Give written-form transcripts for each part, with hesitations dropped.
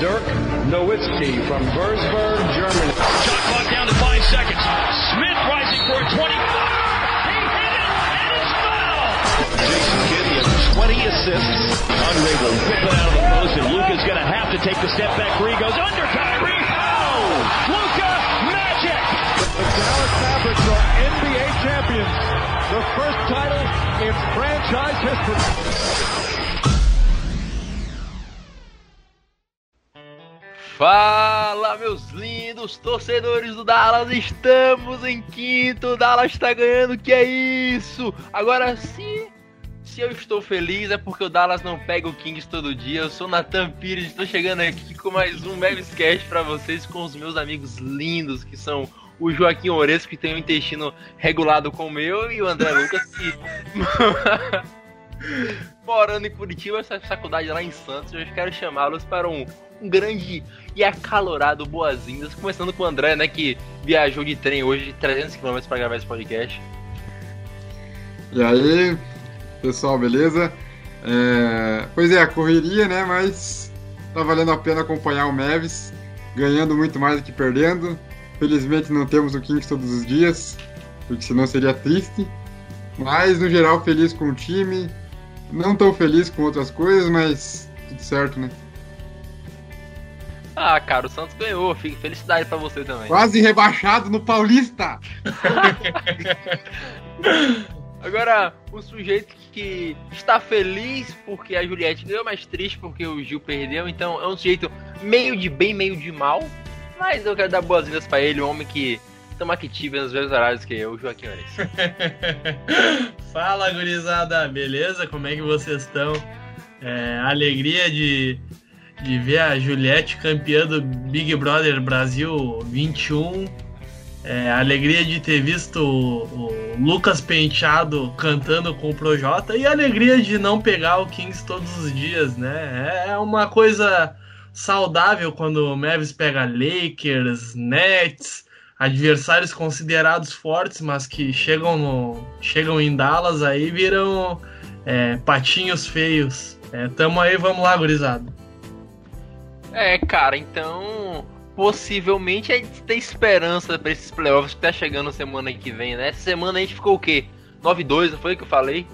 Dirk Nowitzki from Würzburg, Germany. Shot clock down to 5 seconds. Smith rising for a 20. He hit it, and it's fouled. Jason Kidd has 20 assists. Andre will whip it out of the post, and Luka's going to have to take the step back three. Goes under Kyrie. Oh! Luka magic! The Dallas Mavericks are NBA champions. The first title in franchise history. Fala, meus lindos torcedores do Dallas, estamos em quinto, o Dallas tá ganhando, que é isso? Agora, se eu estou feliz é porque o Dallas não pega o Kings todo dia. Eu sou Natan Pires, estou chegando aqui com mais um Mavscast pra vocês, com os meus amigos lindos, que são o Joaquim Oresco, que tem o intestino regulado com o meu, e o André Lucas, que... morando em Curitiba, essa faculdade lá em Santos. Eu quero chamá-los para um grande e acalorado boas-vindas, começando com o André, né, que viajou de trem hoje de 300 km para gravar esse podcast. E aí, pessoal, beleza? Pois é, a correria, né, mas tá valendo a pena acompanhar o Mavs, ganhando muito mais do que perdendo. Felizmente não temos o Kings todos os dias, porque senão seria triste. Mas, no geral, feliz com o time, não tão feliz com outras coisas, mas tudo certo, né? Ah, cara, o Santos ganhou, felicidade pra você também. Quase rebaixado no Paulista! Agora, um sujeito que está feliz porque a Juliette ganhou, mas triste porque o Gil perdeu, então é um sujeito meio de bem, meio de mal, mas eu quero dar boas-vindas pra ele, um homem que... tomar que tive nos mesmos horários que eu, Joaquim Oresco. Fala, gurizada, beleza? Como é que vocês estão? Alegria de ver a Juliette campeã do Big Brother Brasil 21. Alegria de ter visto o Lucas Penteado cantando com o Projota. E alegria de não pegar o Kings todos os dias, né? É uma coisa saudável quando o Mavs pega Lakers, Nets... adversários considerados fortes, mas que chegam em Dallas aí viram patinhos feios. Tamo aí, vamos lá, gurizada. Cara, então possivelmente a gente tem esperança pra esses playoffs que tá chegando semana que vem, né? Essa semana a gente ficou o quê? 9-2, não foi o que eu falei?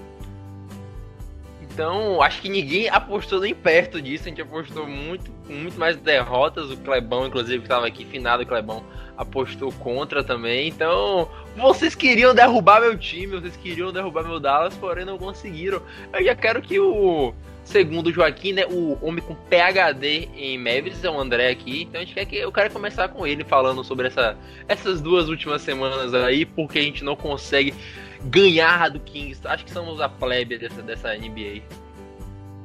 Então, acho que ninguém apostou nem perto disso, a gente apostou muito mais derrotas, o Clebão, inclusive, que tava aqui, finado o Clebão, apostou contra também, então, vocês queriam derrubar meu time, vocês queriam derrubar meu Dallas, porém não conseguiram. Eu já quero que o, segundo o Joaquim, né, o homem com PhD em Mavericks, é o André aqui, então a gente quer que, eu quero começar com ele falando sobre essas duas últimas semanas aí, porque a gente não consegue... ganhar do Kings, acho que somos a plebe dessa NBA.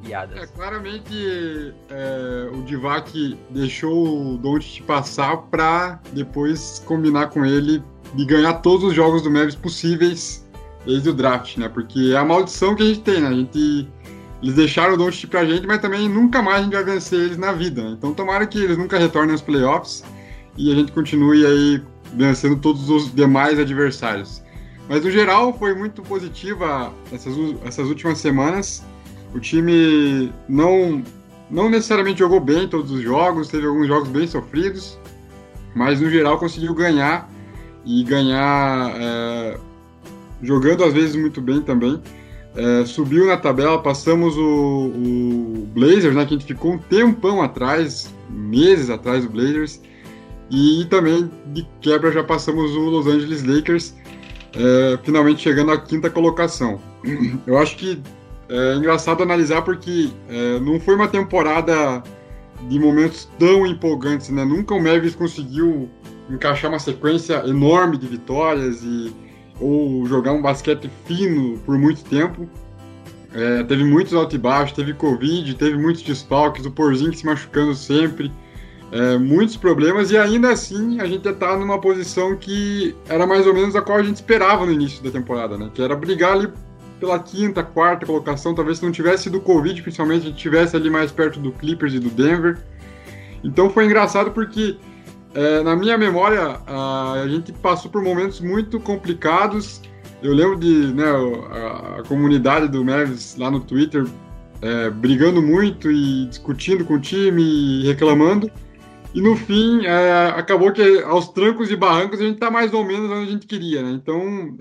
Piadas. Claramente o Divac deixou o Doncic passar pra depois combinar com ele de ganhar todos os jogos do Mavs possíveis desde o draft, né? Porque é a maldição que a gente tem, né? Eles deixaram o Doncic pra gente, mas também nunca mais a gente vai vencer eles na vida, né? Então tomara que eles nunca retornem aos playoffs e a gente continue aí vencendo todos os demais adversários. Mas, no geral, foi muito positiva essas últimas semanas. O time não necessariamente jogou bem todos os jogos, teve alguns jogos bem sofridos, mas, no geral, conseguiu ganhar, e ganhar jogando, às vezes, muito bem também. Subiu na tabela, passamos o Blazers, né, que a gente ficou um tempão atrás, meses atrás do Blazers, e também, de quebra, já passamos o Los Angeles Lakers, finalmente chegando à quinta colocação. Eu acho que é engraçado analisar porque não foi uma temporada de momentos tão empolgantes, né? Nunca o Mavis conseguiu encaixar uma sequência enorme de vitórias ou jogar um basquete fino por muito tempo. Teve muitos altos e baixos, teve Covid, teve muitos desfalques, o Porzingis se machucando sempre. Muitos problemas, e ainda assim a gente está numa posição que era mais ou menos a qual a gente esperava no início da temporada, né? Que era brigar ali pela quinta, quarta colocação, talvez se não tivesse do Covid, principalmente, a gente estivesse ali mais perto do Clippers e do Denver. Então foi engraçado porque, na minha memória, a gente passou por momentos muito complicados. Eu lembro de, né, a comunidade do Mavs lá no Twitter brigando muito e discutindo com o time e reclamando. E no fim, acabou que aos trancos e barrancos a gente está mais ou menos onde a gente queria, né? Então,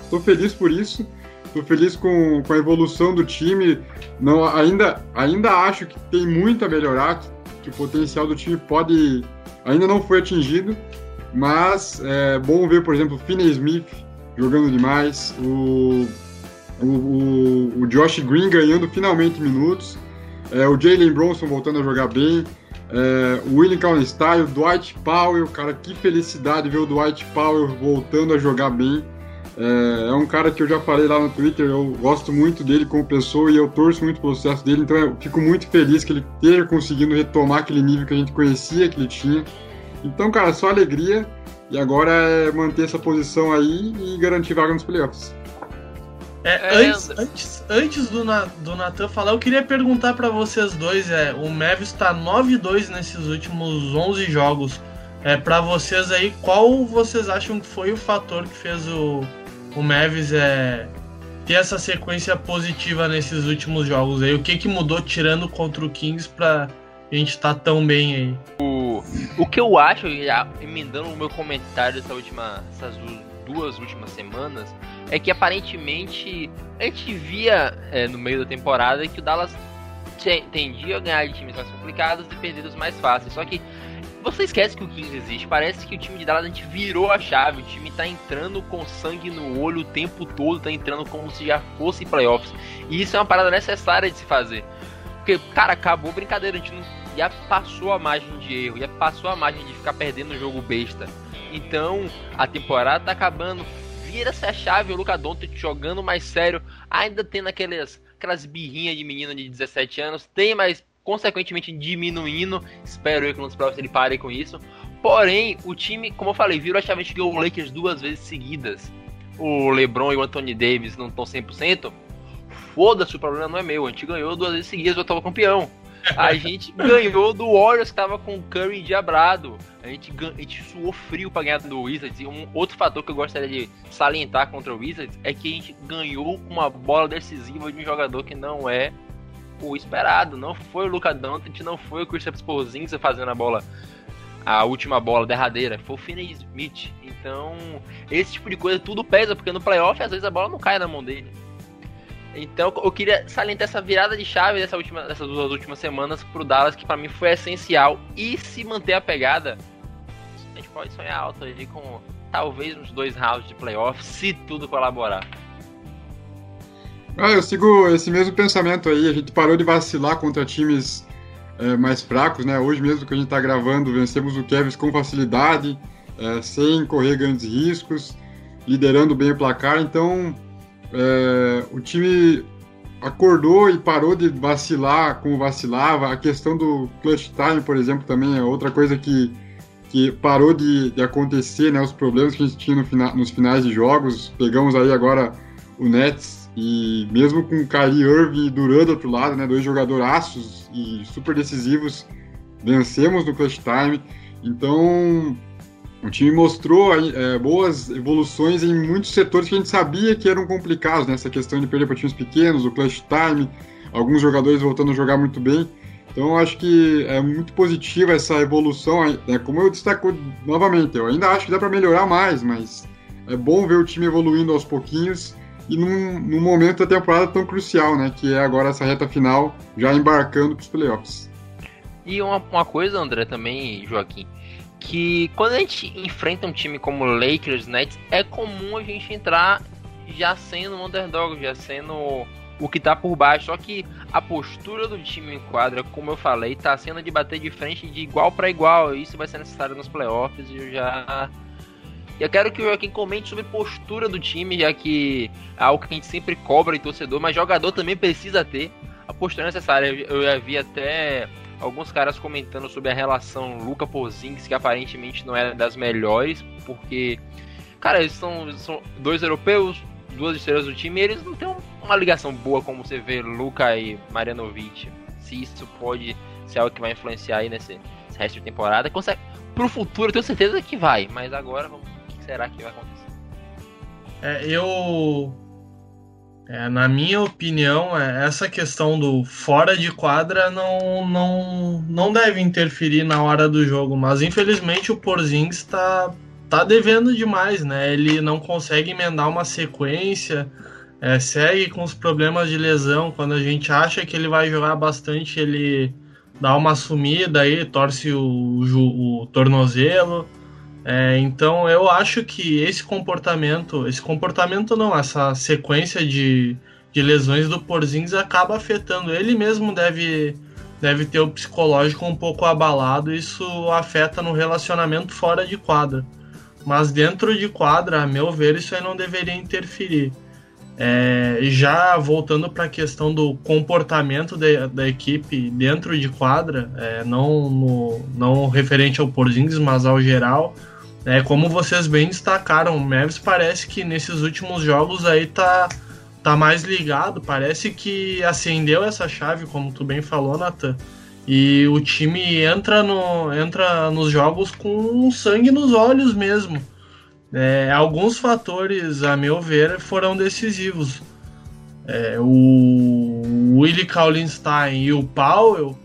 estou feliz por isso, estou feliz com a evolução do time. Não, ainda acho que tem muito a melhorar, que o potencial do time pode... ainda não foi atingido, mas é bom ver, por exemplo, o Finney-Smith jogando demais, o Josh Green ganhando finalmente minutos, o Jalen Bronson voltando a jogar bem, o Willie Cauley-Stein, o Dwight Powell, cara, que felicidade ver o Dwight Powell voltando a jogar bem. É um cara que eu já falei lá no Twitter, eu gosto muito dele como pessoa e eu torço muito pelo sucesso dele, então eu fico muito feliz que ele esteja conseguindo retomar aquele nível que a gente conhecia, que ele tinha. Então, cara, só alegria, e agora é manter essa posição aí e garantir vaga nos playoffs. Antes do Natan falar, eu queria perguntar para vocês dois, o Mavis está 9-2 nesses últimos 11 jogos. Para vocês aí, qual vocês acham que foi o fator que fez o Mavis ter essa sequência positiva nesses últimos jogos aí? O que mudou tirando contra o Kings para a gente estar tão bem aí? O que eu acho, já emendando o meu comentário essas duas últimas semanas, é que aparentemente a gente via no meio da temporada que o Dallas tendia a ganhar de times mais complicados e perder os mais fáceis. Só que você esquece que o Kings existe, parece que o time de Dallas a gente virou a chave, o time tá entrando com sangue no olho o tempo todo, tá entrando como se já fosse playoffs, e isso é uma parada necessária de se fazer, porque, cara, acabou a brincadeira, a gente não, já passou a margem de erro, já passou a margem de ficar perdendo o jogo besta, então a temporada tá acabando, vira-se a chave, o Luka Doncic jogando mais sério, ainda tendo aquelas birrinhas de menino de 17 anos, tem mais consequentemente diminuindo, espero eu que nos playoffs ele pare com isso, porém o time, como eu falei, virou a chave, que o Lakers duas vezes seguidas, o LeBron e o Anthony Davis não estão 100%, foda-se, o problema não é meu, a gente ganhou duas vezes seguidas, eu tava campeão, a gente ganhou do Warriors que tava com o Curry endiabrado, a gente suou frio pra ganhar do Wizards, e um outro fator que eu gostaria de salientar contra o Wizards é que a gente ganhou uma bola decisiva de um jogador que não é o esperado, não foi o Luka Doncic, não foi o Kristaps Porzingis fazendo a última bola derradeira, foi o Finney-Smith. Então, esse tipo de coisa tudo pesa, porque no playoff às vezes a bola não cai na mão dele. Então, eu queria salientar essa virada de chave dessas duas últimas semanas pro Dallas, que pra mim foi essencial. E se manter a pegada, a gente pode sonhar alto ali com talvez uns 2 rounds de playoff, se tudo colaborar. Eu sigo esse mesmo pensamento aí, a gente parou de vacilar contra times mais fracos, né? Hoje mesmo que a gente está gravando, vencemos o Cavs com facilidade, sem correr grandes riscos, liderando bem o placar, então o time acordou e parou de vacilar como vacilava. A questão do clutch time, por exemplo, também é outra coisa que parou de acontecer, né? Os problemas que a gente tinha nos finais de jogos, pegamos aí agora o Nets, e mesmo com Kyrie Irving e Durant do outro lado, né, 2 jogadoraços e super decisivos, vencemos no clutch time. Então o time mostrou boas evoluções em muitos setores que a gente sabia que eram complicados, né, essa questão de perder para times pequenos, o clutch time, alguns jogadores voltando a jogar muito bem. Então acho que é muito positiva essa evolução, né, como eu destaco novamente, eu ainda acho que dá para melhorar mais, mas é bom ver o time evoluindo aos pouquinhos. E num momento da temporada tão crucial, né? Que é agora essa reta final, já embarcando para os playoffs. E uma coisa, André, também, Joaquim, que quando a gente enfrenta um time como Lakers, Nets, é comum a gente entrar já sendo um underdog, já sendo o que tá por baixo. Só que a postura do time em quadra, como eu falei, tá sendo de bater de frente de igual para igual. Isso vai ser necessário nos playoffs e eu já... Eu quero que o Joaquim comente sobre postura do time, já que é algo que a gente sempre cobra em torcedor, mas jogador também precisa ter a postura necessária. Eu já vi até alguns caras comentando sobre a relação Luka Porzingis, que aparentemente não é das melhores, porque, cara, eles são 2 europeus, 2 estrelas do time, e eles não têm uma ligação boa como você vê Luka e Marjanovic. Se isso pode ser algo que vai influenciar aí nesse resto de temporada. Pro futuro eu tenho certeza que vai, mas agora vamos... será que vai acontecer? Na minha opinião, essa questão do fora de quadra não deve interferir na hora do jogo, mas infelizmente o Porzingis está devendo demais, né? Ele não consegue emendar uma sequência, segue com os problemas de lesão. Quando a gente acha que ele vai jogar bastante, ele dá uma sumida aí, torce o tornozelo. Então eu acho que essa sequência de lesões do Porzingis acaba afetando. Ele mesmo deve ter o psicológico um pouco abalado, isso afeta no relacionamento fora de quadra. Mas dentro de quadra, a meu ver, isso aí não deveria interferir. Já voltando para a questão do comportamento da equipe dentro de quadra, não referente ao Porzingis, mas ao geral, como vocês bem destacaram, o Mavis parece que nesses últimos jogos aí tá mais ligado, parece que acendeu essa chave, como tu bem falou, Natan, e o time entra nos jogos com sangue nos olhos mesmo. Alguns fatores, a meu ver, foram decisivos. O Willie Cauley-Stein e o Powell,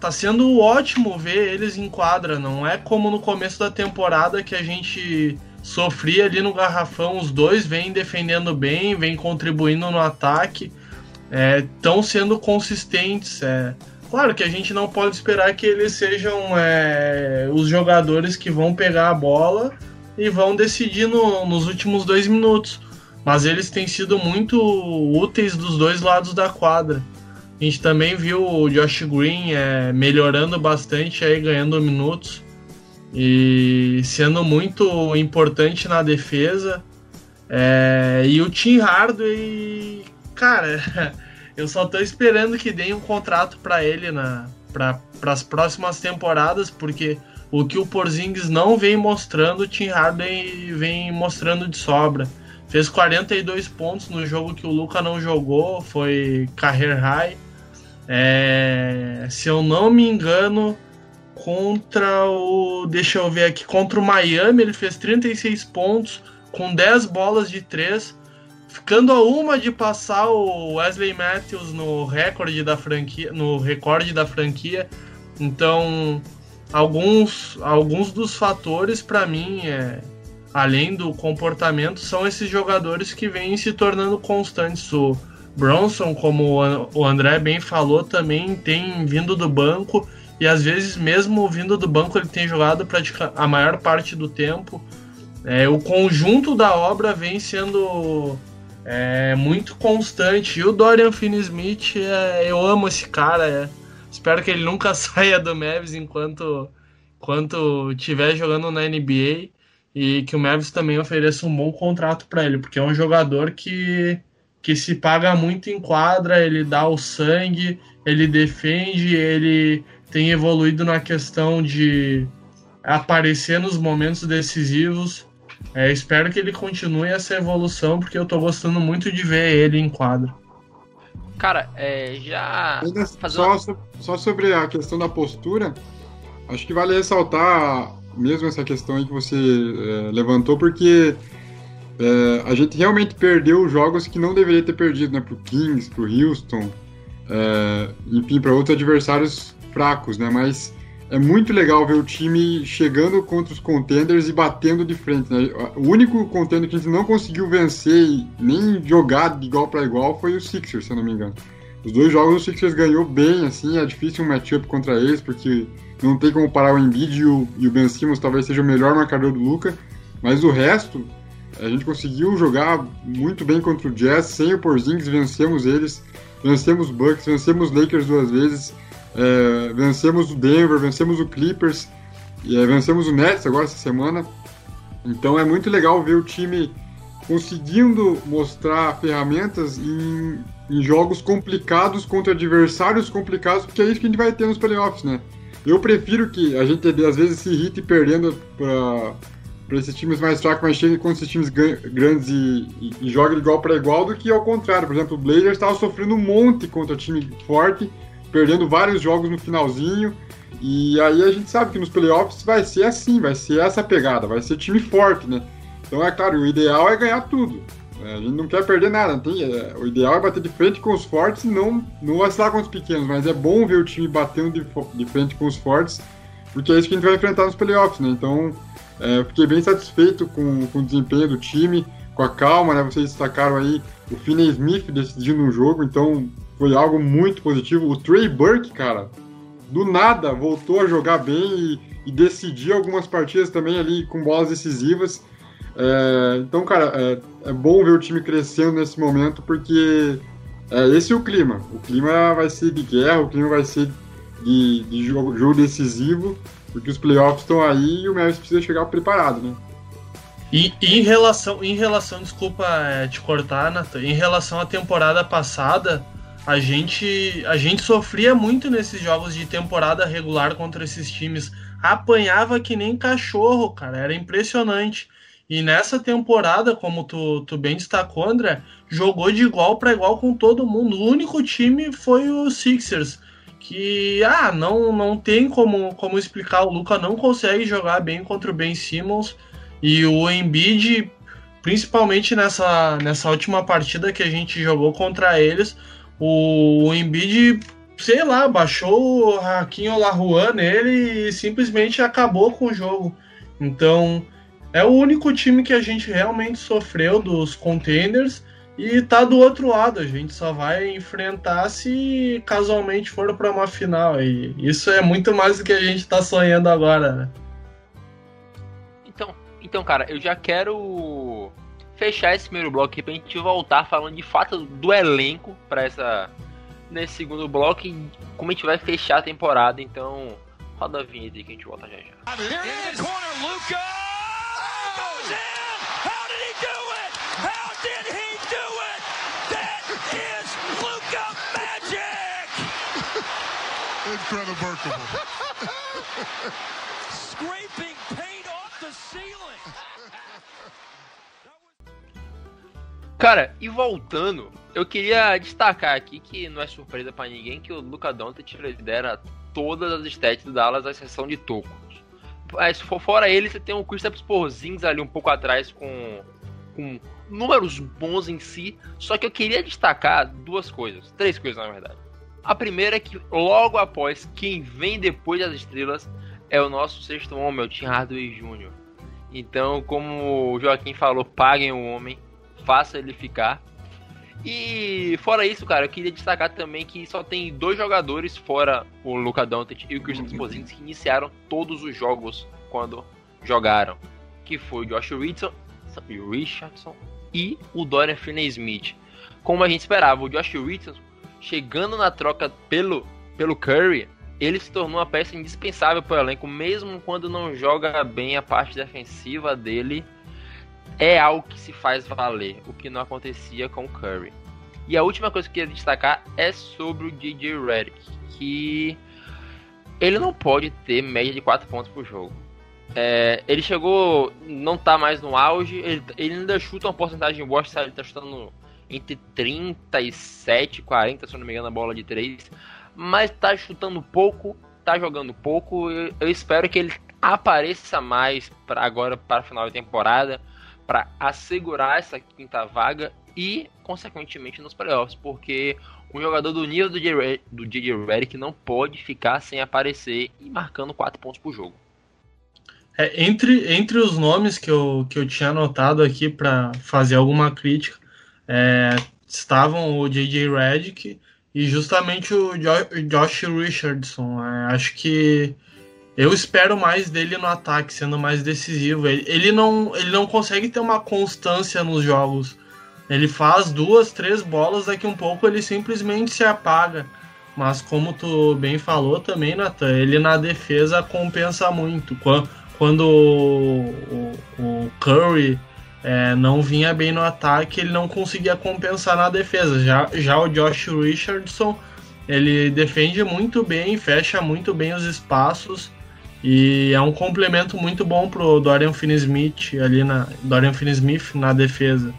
tá sendo ótimo ver eles em quadra. Não é como no começo da temporada, que a gente sofria ali no garrafão. Os dois vêm defendendo bem, vêm contribuindo no ataque, estão sendo consistentes. Claro que a gente não pode esperar que eles sejam os jogadores que vão pegar a bola e vão decidir nos últimos 2 minutos. Mas eles têm sido muito úteis dos dois lados da quadra. A gente também viu o Josh Green melhorando bastante, ganhando minutos e sendo muito importante na defesa. E o Tim Hardaway, cara, eu só tô esperando que deem um contrato para ele para as próximas temporadas, porque o que o Porzingis não vem mostrando, o Tim Hardaway vem mostrando de sobra. Fez 42 pontos no jogo que o Luka não jogou, foi career high. Se eu não me engano, contra o Miami, ele fez 36 pontos, com 10 bolas de 3, ficando a uma de passar o Wesley Matthews no recorde da franquia. Então, alguns dos fatores, para mim, além do comportamento, são esses jogadores que vêm se tornando constantes. O Bronson, como o André bem falou, também tem vindo do banco, e às vezes mesmo vindo do banco ele tem jogado praticamente a maior parte do tempo. O conjunto da obra vem sendo muito constante. E o Dorian Finney-Smith, eu amo esse cara, espero que ele nunca saia do Mavs enquanto estiver jogando na NBA, e que o Mavs também ofereça um bom contrato para ele, porque é um jogador que se paga muito em quadra, ele dá o sangue, ele defende, ele tem evoluído na questão de aparecer nos momentos decisivos. Espero que ele continue essa evolução, porque eu estou gostando muito de ver ele em quadra. Cara, já... Só sobre a questão da postura, acho que vale ressaltar mesmo essa questão aí que você levantou, porque a gente realmente perdeu jogos que não deveria ter perdido, né? Pro Kings, pro Houston, enfim, para outros adversários fracos, né? Mas é muito legal ver o time chegando contra os contenders e batendo de frente, né? O único contender que a gente não conseguiu vencer e nem jogar de igual para igual foi o Sixers, se eu não me engano. Os dois jogos o Sixers ganhou bem, assim, é difícil um matchup contra eles, porque não tem como parar o Embiid, e o Ben Simmons talvez seja o melhor marcador do Luka, mas o resto, a gente conseguiu jogar muito bem contra o Jazz, sem o Porzingis, vencemos eles, vencemos o Bucks, vencemos o Lakers 2 vezes, vencemos o Denver, vencemos o Clippers, vencemos o Nets agora essa semana. Então é muito legal ver o time conseguindo mostrar ferramentas em jogos complicados contra adversários complicados, porque é isso que a gente vai ter nos playoffs, né? Eu prefiro que a gente às vezes se irrite perdendo para esses times mais fracos, mas chegue contra esses times grandes e jogue igual para igual, do que ao contrário. Por exemplo, o Blazers estava sofrendo um monte contra time forte, perdendo vários jogos no finalzinho, e aí a gente sabe que nos playoffs vai ser assim, vai ser essa pegada, vai ser time forte, né? Então é claro, o ideal é ganhar tudo, A gente não quer perder nada, tem, o ideal é bater de frente com os fortes e não vacilar com os pequenos, mas é bom ver o time batendo de frente com os fortes, porque é isso que a gente vai enfrentar nos playoffs, né? Então, fiquei bem satisfeito com o desempenho do time, com a calma, né? Vocês destacaram aí o Finney-Smith decidindo um jogo, então foi algo muito positivo. O Trey Burke, cara, do nada voltou a jogar bem e decidir algumas partidas também ali com bolas decisivas. Então, cara, é bom ver o time crescendo nesse momento, porque esse é o clima. O clima vai ser de guerra, o clima vai ser de jogo decisivo, porque os playoffs estão aí e o Mavericks precisa chegar preparado, né? E em relação, desculpa te cortar, Natan, em relação à temporada passada, a gente sofria muito nesses jogos de temporada regular contra esses times. Apanhava que nem cachorro, cara, era impressionante. E nessa temporada, como tu bem destacou, André, jogou de igual para igual com todo mundo. O único time foi o Sixers, que não tem como explicar. O Luka não consegue jogar bem contra o Ben Simmons, e o Embiid, principalmente nessa última partida que a gente jogou contra eles, o Embiid, sei lá, baixou o Joaquim Oresco nele e simplesmente acabou com o jogo. Então, é o único time que a gente realmente sofreu dos contenders e tá do outro lado. A gente só vai enfrentar se casualmente for para uma final. E isso é muito mais do que a gente tá sonhando agora, né? Então, cara, eu já quero fechar esse primeiro bloco aqui pra gente voltar falando de fato do elenco nesse segundo bloco e como a gente vai fechar a temporada. Então, roda a vinheta aí que a gente volta já. How did he do it? How did he do it? That is Luka Magic! Incredible. Scraping paint off the ceiling. Cara, e voltando, eu queria destacar aqui que não é surpresa pra ninguém que o Luka Doncic lidera todas as stats do Dallas, à exceção de toco. Se for fora ele, você tem o Kristaps Porzingis ali um pouco atrás com números bons em si. Só que eu queria destacar três coisas na verdade. A primeira é que logo após, quem vem depois das estrelas é o nosso sexto homem, o Tim Hardaway Jr. Então, como o Joaquim falou, paguem o homem, faça ele ficar. E fora isso, cara, eu queria destacar também que só tem dois jogadores fora o Luka Doncic e o Kristaps Porzingis que iniciaram todos os jogos quando jogaram, que foi o Josh Richardson e o Dorian Finney-Smith. Como a gente esperava, o Josh Richardson, chegando na troca pelo Curry, ele se tornou uma peça indispensável para o elenco, mesmo quando não joga bem. A parte defensiva dele é algo que se faz valer, o que não acontecia com o Curry. E a última coisa que eu queria destacar é sobre o JJ Redick, que ele não pode ter média de 4 pontos por jogo. Ele chegou, não tá mais no auge, ele ainda chuta uma porcentagem boa, sabe? Ele tá chutando entre 37 e 40, se eu não me engano, a bola de 3, mas tá chutando pouco, tá jogando pouco. Eu espero que ele apareça mais agora para a final da temporada, para assegurar essa quinta vaga e, consequentemente, nos playoffs, porque um jogador do nível do JJ Redick não pode ficar sem aparecer e marcando 4 pontos por jogo. Entre os nomes que eu tinha anotado aqui para fazer alguma crítica, estavam o JJ Redick e justamente o Josh Richardson. Acho que eu espero mais dele no ataque, sendo mais decisivo. Ele não consegue ter uma constância nos jogos. Ele faz 2, 3 bolas, daqui um pouco ele simplesmente se apaga. Mas como tu bem falou também, Natan, ele na defesa compensa muito. Quando o Curry não vinha bem no ataque, ele não conseguia compensar na defesa. Já o Josh Richardson, ele defende muito bem, fecha muito bem os espaços. E é um complemento muito bom pro Dorian Finney-Smith ali na defesa.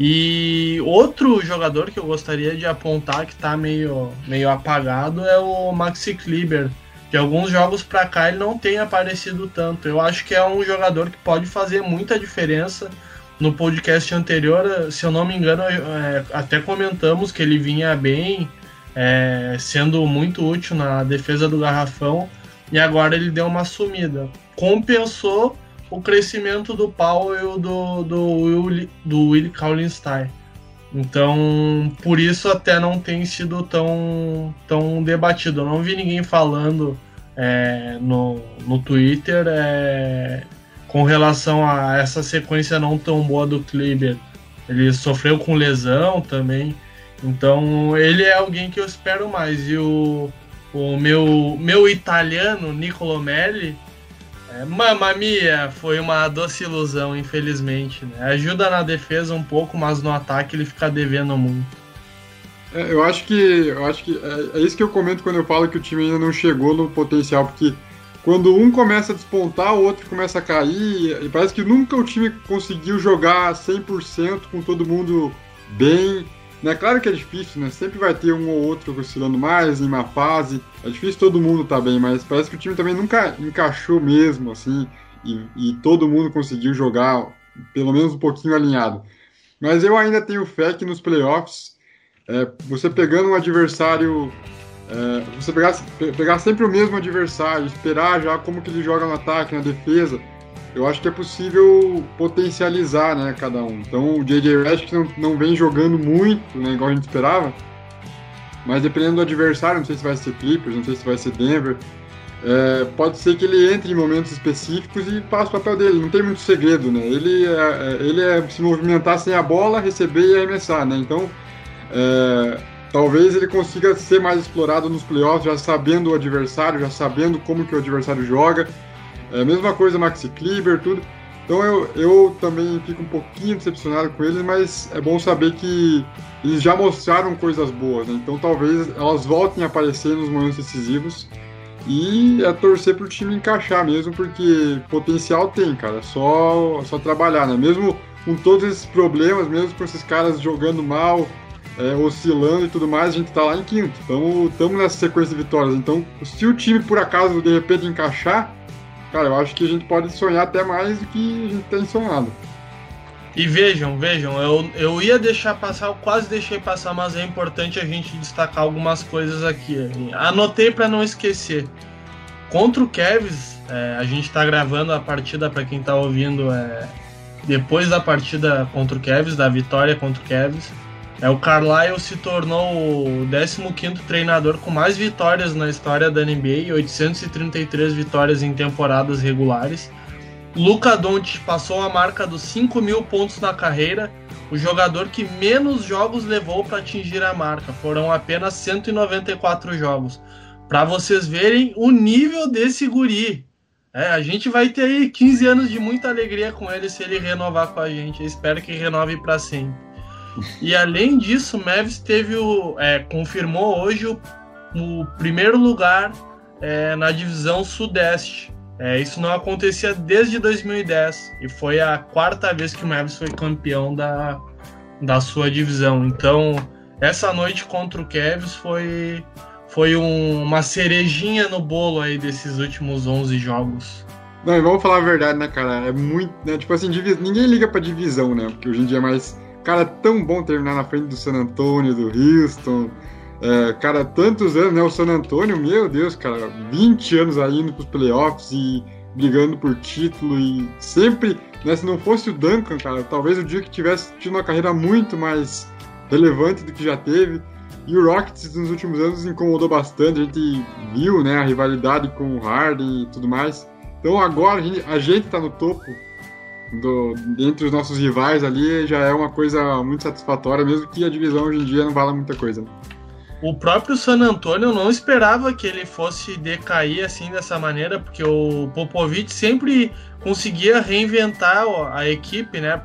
E outro jogador que eu gostaria de apontar que tá meio apagado é o Maxi Kleber. De alguns jogos pra cá ele não tem aparecido tanto. Eu acho que é um jogador que pode fazer muita diferença no podcast anterior, se eu não me engano, até comentamos que ele vinha bem, sendo muito útil na defesa do garrafão, e agora ele deu uma sumida. Compensou o crescimento do Powell e do Willie Cauley-Stein. Então, por isso até não tem sido tão debatido. Eu não vi ninguém falando no Twitter com relação a essa sequência não tão boa do Kleber. Ele sofreu com lesão também. Então, ele é alguém que eu espero mais. E o meu italiano, Nicolò Melli, mamma mia, foi uma doce ilusão, infelizmente, né? Ajuda na defesa um pouco, mas no ataque ele fica devendo muito. Eu acho que é isso que eu comento quando eu falo que o time ainda não chegou no potencial, porque quando um começa a despontar, o outro começa a cair, e parece que nunca o time conseguiu jogar 100% com todo mundo bem. É claro que é difícil, né? Sempre vai ter um ou outro oscilando mais em uma fase. É difícil todo mundo tá bem, mas parece que o time também nunca encaixou mesmo, assim, e todo mundo conseguiu jogar pelo menos um pouquinho alinhado. Mas eu ainda tenho fé que nos playoffs, você pegando um adversário, você pegar sempre o mesmo adversário, esperar já como que ele joga no ataque, na defesa, eu acho que é possível potencializar, né, cada um. Então o JJ Redick não vem jogando muito, né, igual a gente esperava, mas dependendo do adversário, não sei se vai ser Clippers, não sei se vai ser Denver, pode ser que ele entre em momentos específicos e faça o papel dele, não tem muito segredo, né, ele é se movimentar sem a bola, receber e arremessar, né, então talvez ele consiga ser mais explorado nos playoffs, já sabendo o adversário, já sabendo como que o adversário joga. É a mesma coisa Maxi Kleber, tudo. Então eu também fico um pouquinho decepcionado com eles, mas é bom saber que eles já mostraram coisas boas, né? Então talvez elas voltem a aparecer nos momentos decisivos e é torcer pro time encaixar mesmo, porque potencial tem, cara. É só trabalhar, né? Mesmo com todos esses problemas, mesmo com esses caras jogando mal, oscilando e tudo mais, a gente tá lá em quinto. Então estamos nessa sequência de vitórias. Então se o time por acaso de repente encaixar, cara, eu acho que a gente pode sonhar até mais do que a gente tem sonhado. E vejam, eu ia deixar passar, eu quase deixei passar, mas é importante a gente destacar algumas coisas aqui. Anotei para não esquecer. Contra o Cavs, a gente está gravando a partida, para quem está ouvindo, depois da partida contra o Cavs, da vitória contra o Cavs, o Carlisle se tornou o 15º treinador com mais vitórias na história da NBA, 833 vitórias em temporadas regulares. Luka Doncic passou a marca dos 5.000 pontos na carreira, o jogador que menos jogos levou para atingir a marca, foram apenas 194 jogos. Para vocês verem o nível desse guri. A gente vai ter aí 15 anos de muita alegria com ele se ele renovar com a gente. Eu espero que renove para sempre. E além disso, o Mavs confirmou hoje o primeiro lugar na divisão Sudeste. Isso não acontecia desde 2010 e foi a quarta vez que o Mavs foi campeão da sua divisão. Então, essa noite contra o Cavs foi uma cerejinha no bolo aí desses últimos 11 jogos. Não, e vamos falar a verdade, né, cara? É muito, né? Tipo assim, ninguém liga pra divisão, né? Porque hoje em dia é mais... Cara, tão bom terminar na frente do San Antonio, do Houston. Cara, tantos anos, né? O San Antonio, meu Deus, cara, 20 anos aí indo pros playoffs e brigando por título. E sempre, né? Se não fosse o Duncan, cara, talvez o dia que tivesse tido uma carreira muito mais relevante do que já teve. E o Rockets nos últimos anos incomodou bastante. A gente viu, né? A rivalidade com o Harden e tudo mais. Então agora a gente tá no topo. Entre os nossos rivais ali já é uma coisa muito satisfatória, mesmo que a divisão hoje em dia não valha muita coisa. O próprio San Antonio não esperava que ele fosse decair assim dessa maneira, porque o Popovich sempre conseguia reinventar a equipe, né?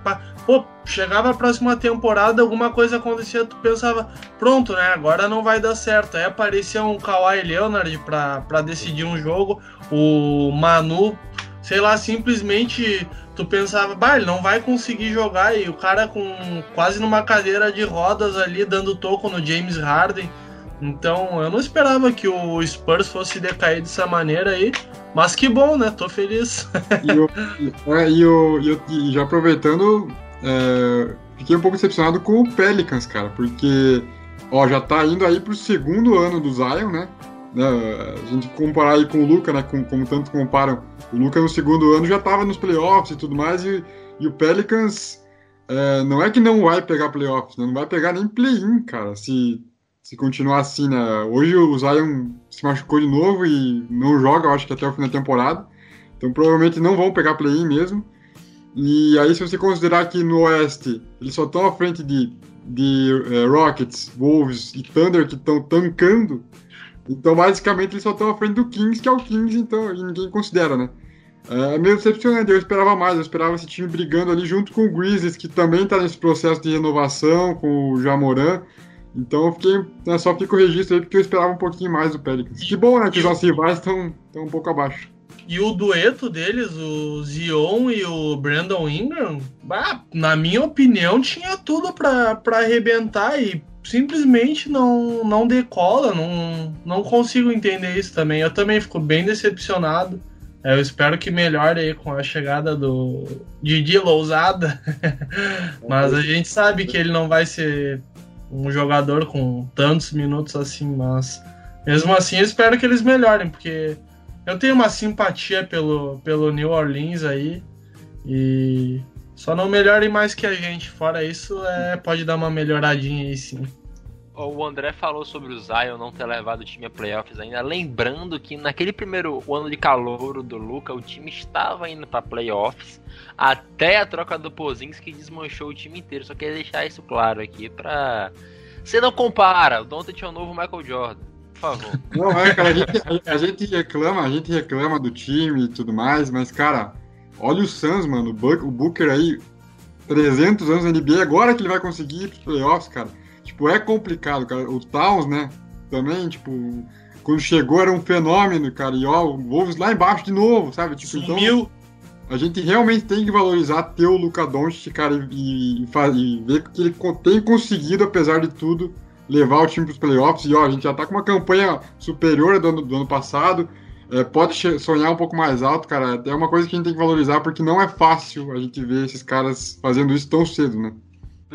Pô, chegava a próxima temporada, alguma coisa acontecia, tu pensava, pronto, né? Agora não vai dar certo. Aí aparecia um Kawhi Leonard para decidir um jogo, o Manu, sei lá, simplesmente... Tu pensava, ele não vai conseguir jogar, e o cara com quase numa cadeira de rodas ali, dando toco no James Harden. Então, eu não esperava que o Spurs fosse decair dessa maneira aí, mas que bom, né? Tô feliz. E já aproveitando, fiquei um pouco decepcionado com o Pelicans, cara, porque já tá indo aí pro segundo ano do Zion, né? A gente comparar aí com o Luka, né? Como tanto comparam, o Luka no segundo ano já tava nos playoffs e tudo mais, e o Pelicans não é que não vai pegar playoffs, né? Não vai pegar nem play-in, cara, se continuar assim, né? Hoje o Zion se machucou de novo e não joga, eu acho que até o fim da temporada, então provavelmente não vão pegar play-in mesmo. E aí, se você considerar que no Oeste eles só estão à frente de Rockets, Wolves e Thunder, que estão tancando, então basicamente eles só estão à frente do Kings, que é o Kings, então ninguém considera, né? É meio decepcionante, eu esperava mais, eu esperava esse time brigando ali junto com o Grizzlies, que também está nesse processo de renovação, com o Ja Morant. Então eu fiquei, né, só fica o registro aí, porque eu esperava um pouquinho mais do Pelicans. Que bom, né, que os nossos rivais estão um pouco abaixo. E o dueto deles, o Zion e o Brandon Ingram, na minha opinião, tinha tudo para arrebentar e simplesmente não decola, não consigo entender isso também. Eu também fico bem decepcionado. Eu espero que melhore aí com a chegada do Didi Lousada, mas a gente sabe que ele não vai ser um jogador com tantos minutos assim, mas mesmo assim eu espero que eles melhorem, porque eu tenho uma simpatia pelo New Orleans aí, e só não melhorem mais que a gente. Fora isso, pode dar uma melhoradinha aí sim. O André falou sobre o Zion não ter levado o time a playoffs ainda, lembrando que naquele primeiro ano de calouro do Luka, o time estava indo para playoffs, até a troca do Porzingis, que desmanchou o time inteiro. Só queria deixar isso claro aqui, pra... Você não compara, o Doncic é o novo Michael Jordan. Por favor. Não, cara, a gente reclama do time e tudo mais, mas, cara, olha o Suns, mano, o Booker aí, 300 anos na NBA, agora que ele vai conseguir ir pros playoffs, cara, tipo, é complicado, cara. O Towns, né, também, tipo, quando chegou era um fenômeno, cara, e o Wolves lá embaixo de novo, sabe, tipo, sumiu. Então, a gente realmente tem que valorizar ter o Luka Doncic, cara, e ver que ele tem conseguido, apesar de tudo, levar o time para os playoffs, e a gente já tá com uma campanha superior do ano passado, pode sonhar um pouco mais alto, cara, é uma coisa que a gente tem que valorizar, porque não é fácil a gente ver esses caras fazendo isso tão cedo, né?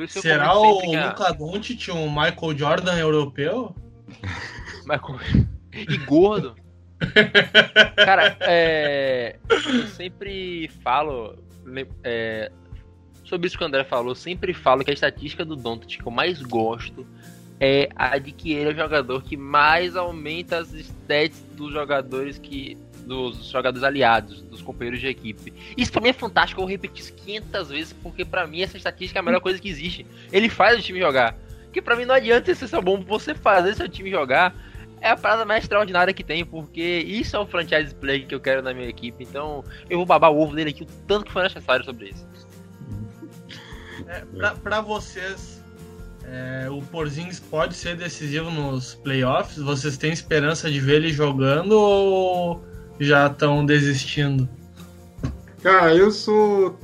Será o Luka Doncic um Michael Jordan europeu? E gordo? Cara, eu sempre falo... sobre isso que o André falou, sempre falo que a estatística do Doncic que eu mais gosto é a de que ele é o jogador que mais aumenta as stats dos jogadores aliados, dos companheiros de equipe. Isso pra mim é fantástico, eu vou repetir isso 500 vezes, porque pra mim essa estatística é a melhor coisa que existe. Ele faz o time jogar. Porque pra mim não adianta ser seu bom, você fazer seu time jogar é a parada mais extraordinária que tem, porque isso é o franchise play que eu quero na minha equipe. Então eu vou babar o ovo dele aqui o tanto que for necessário sobre isso. Pra vocês... o Porzingis pode ser decisivo nos playoffs? Vocês têm esperança de ver ele jogando ou já estão desistindo? Cara, eu sou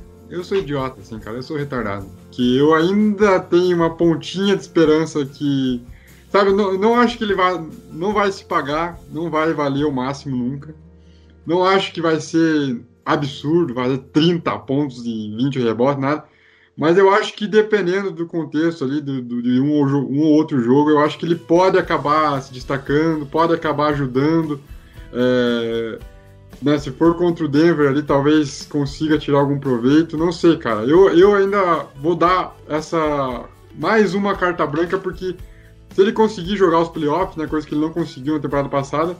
idiota, assim, cara, eu sou retardado. Que eu ainda tenho uma pontinha de esperança que, sabe, não acho que ele não vai se pagar, não vai valer o máximo nunca. Não acho que vai ser absurdo, vai ser 30 pontos e 20 rebotes, nada. Mas eu acho que dependendo do contexto ali, de um ou outro jogo, eu acho que ele pode acabar se destacando, pode acabar ajudando. Né, se for contra o Denver ali, talvez consiga tirar algum proveito. Não sei, cara. Eu ainda vou dar mais uma carta branca, porque se ele conseguir jogar os playoffs, né, coisa que ele não conseguiu na temporada passada,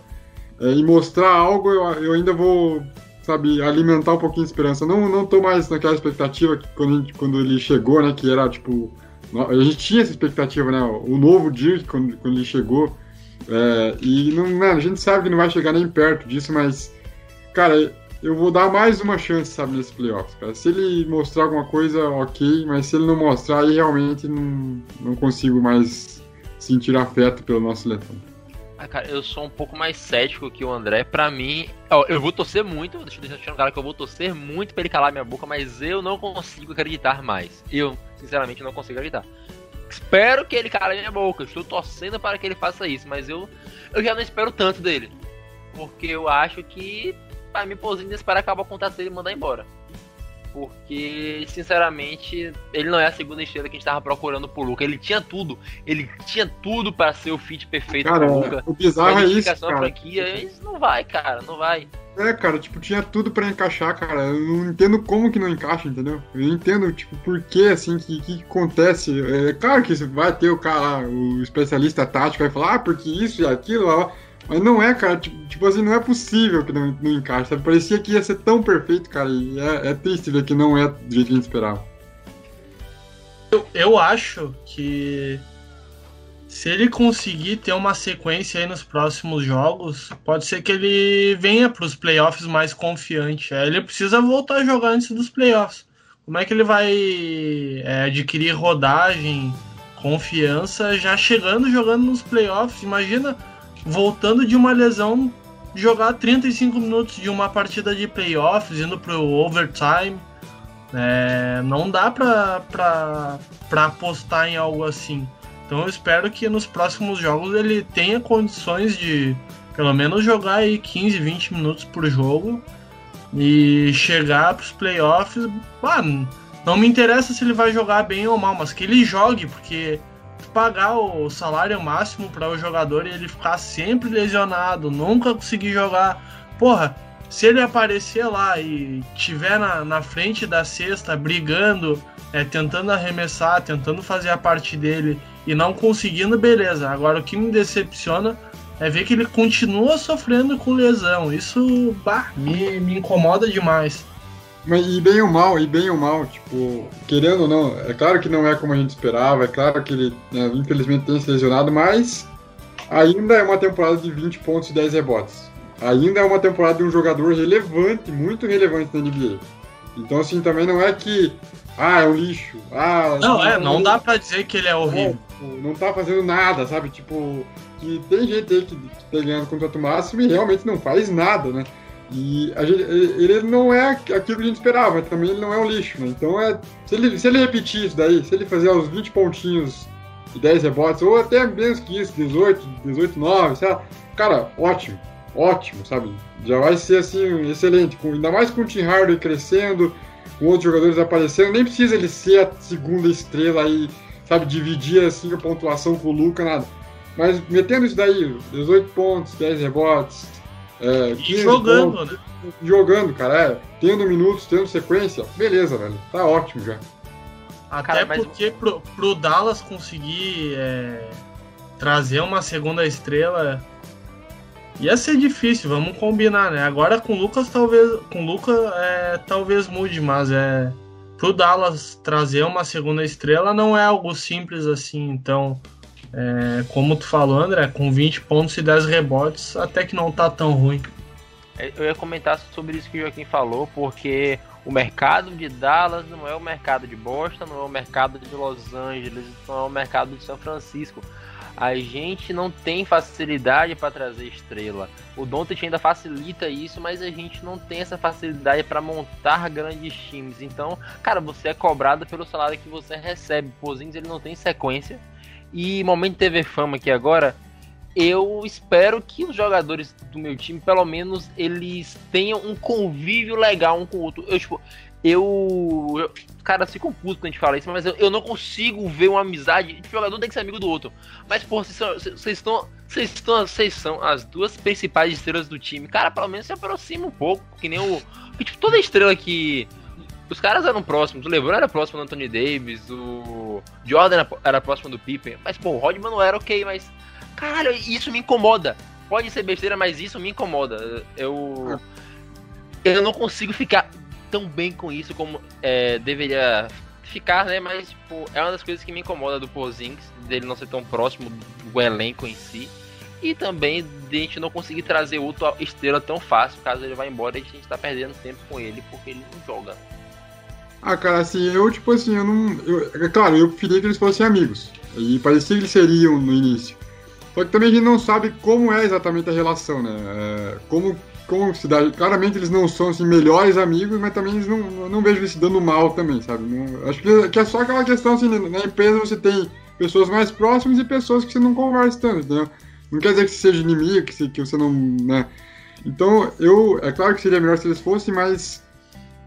e mostrar algo, eu ainda vou... sabe, alimentar um pouquinho de esperança. Não tô mais naquela expectativa que quando ele chegou, né, que era tipo... A gente tinha essa expectativa, né, o novo Dirk quando ele chegou. E não, a gente sabe que não vai chegar nem perto disso, mas, cara, eu vou dar mais uma chance, sabe, nesse playoff, cara. Se ele mostrar alguma coisa, ok, mas se ele não mostrar, aí realmente não consigo mais sentir afeto pelo nosso seleção. Cara, eu sou um pouco mais cético que o André. Pra mim, eu vou torcer muito. Deixa eu deixar claro que eu vou torcer muito pra ele calar minha boca, mas eu não consigo acreditar mais. Eu, sinceramente, não consigo acreditar. Espero que ele cale minha boca. Estou torcendo para que ele faça isso, mas eu já não espero tanto dele. Porque eu acho que, pra mim, Porzingis, para acabar o contrato dele e mandar embora. porque, sinceramente, ele não é a segunda estrela que a gente tava procurando pro Luka. Ele tinha tudo pra ser o fit perfeito pro Luka. O bizarro é isso, cara. Franquia, isso não vai, cara, não vai. É, cara, tipo, tinha tudo pra encaixar, cara. Eu não entendo como que não encaixa, entendeu? Eu não entendo, tipo, por que, assim, que acontece. É claro que vai ter o cara, o especialista tático, vai falar, ah, porque isso e aquilo, lá. Mas não é, cara, tipo assim, não é possível que não encaixe, sabe? Parecia que ia ser tão perfeito, cara, e é triste ver que não é do jeito que a gente esperava. Eu acho que se ele conseguir ter uma sequência aí nos próximos jogos, pode ser que ele venha para os playoffs mais confiante. Ele precisa voltar a jogar antes dos playoffs. Como é que ele vai adquirir rodagem, confiança, já chegando, jogando nos playoffs? Imagina... voltando de uma lesão, jogar 35 minutos de uma partida de playoffs, indo pro overtime, não dá pra apostar em algo assim. Então eu espero que nos próximos jogos ele tenha condições de pelo menos jogar aí 15, 20 minutos por jogo e chegar pros playoffs. Não me interessa se ele vai jogar bem ou mal, mas que ele jogue, porque... pagar o salário máximo para o jogador e ele ficar sempre lesionado, nunca conseguir jogar. Porra, se ele aparecer lá e tiver na frente da cesta brigando, tentando arremessar, tentando fazer a parte dele e não conseguindo, beleza. Agora o que me decepciona é ver que ele continua sofrendo com lesão. Isso me incomoda demais. Mas e bem ou mal, tipo, querendo ou não, é claro que não é como a gente esperava, é claro que ele, infelizmente, tem se lesionado, mas ainda é uma temporada de 20 pontos e 10 rebotes. Ainda é uma temporada de um jogador relevante, muito relevante na NBA. Então, assim, também não é que, é um lixo, não dá pra dizer que ele é horrível. Não tá fazendo nada, sabe, tipo, que tem gente aí que tá ganhando contrato máximo e realmente não faz nada, né? E ele não é aquilo que a gente esperava, também ele não é um lixo, né? Então, se ele repetir isso daí, se ele fazer os 20 pontinhos e 10 rebotes, ou até menos que isso, 18, 9, sei lá, cara, ótimo, sabe? Já vai ser, assim, excelente, ainda mais com o Tim Hardaway crescendo, com outros jogadores aparecendo, nem precisa ele ser a segunda estrela aí, sabe, dividir, assim, a pontuação com o Luka, nada. Mas metendo isso daí, 18 pontos, 10 rebotes... e jogando, pontos, né? Jogando, cara, tendo minutos, tendo sequência, beleza, velho, tá ótimo já. Até porque pro Dallas conseguir trazer uma segunda estrela ia ser difícil, vamos combinar, né? Agora com o Luka talvez mude, mas pro Dallas trazer uma segunda estrela não é algo simples assim, então... como tu falou, André, com 20 pontos e 10 rebotes, até que não tá tão ruim. Eu ia comentar sobre isso que o Joaquim falou, porque o mercado de Dallas não é o mercado de Boston, não é o mercado de Los Angeles, não é o mercado de São Francisco. A gente não tem facilidade para trazer estrela. O Doncic ainda facilita isso, mas a gente não tem essa facilidade para montar grandes times. Então, cara, você é cobrado pelo salário que você recebe. Porzingis, ele não tem sequência. E momento de TV Fama aqui agora, eu espero que os jogadores do meu time, pelo menos, eles tenham um convívio legal um com o outro. Eu cara, fico puto quando a gente fala isso, mas eu não consigo ver uma amizade. O jogador tem que ser amigo do outro. Mas, porra, vocês são as duas principais estrelas do time. Cara, pelo menos se aproxima um pouco, que nem o... Porque, tipo, toda estrela que... Os caras eram próximos, o LeBron era próximo do Anthony Davis, o Jordan era próximo do Pippen, mas pô, o Rodman não era ok, mas caralho, isso me incomoda, pode ser besteira, mas isso me incomoda, eu não consigo ficar tão bem com isso como deveria ficar, né, mas pô, é uma das coisas que me incomoda do Porzingis, dele não ser tão próximo do elenco em si, e também de a gente não conseguir trazer outra estrela tão fácil, caso ele vá embora, a gente tá perdendo tempo com ele, porque ele não joga. Cara, assim, eu preferia que eles fossem amigos. E parecia que eles seriam no início. Só que também a gente não sabe como é exatamente a relação, né? Como se dá. Claramente eles não são, assim, melhores amigos, mas também eles não vejo eles se dando mal também, sabe? Não, acho que é só aquela questão, assim, na empresa você tem pessoas mais próximas e pessoas que você não conversa tanto, entendeu? Não quer dizer que você seja inimigo, que você não, né? Então, é claro que seria melhor se eles fossem, mas...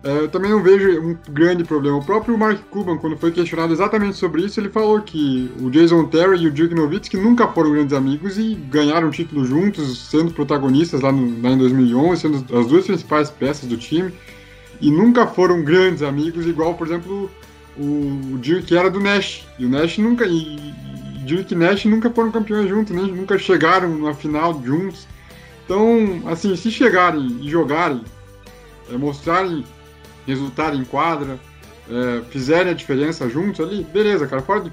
Eu também não vejo um grande problema. O próprio Mark Cuban, quando foi questionado exatamente sobre isso, ele falou que o Jason Terry e o Dirk Nowitzki nunca foram grandes amigos e ganharam título juntos, sendo protagonistas lá em 2011, sendo as duas principais peças do time, e nunca foram grandes amigos, igual, por exemplo, o Dirk era do Nash, e o Nash nunca... Dirk e Nash nunca foram campeões juntos, né? Nunca chegaram na final juntos. Então, assim, se chegarem e jogarem, mostrarem resultado em quadra, fizerem a diferença juntos ali, beleza, cara, fora de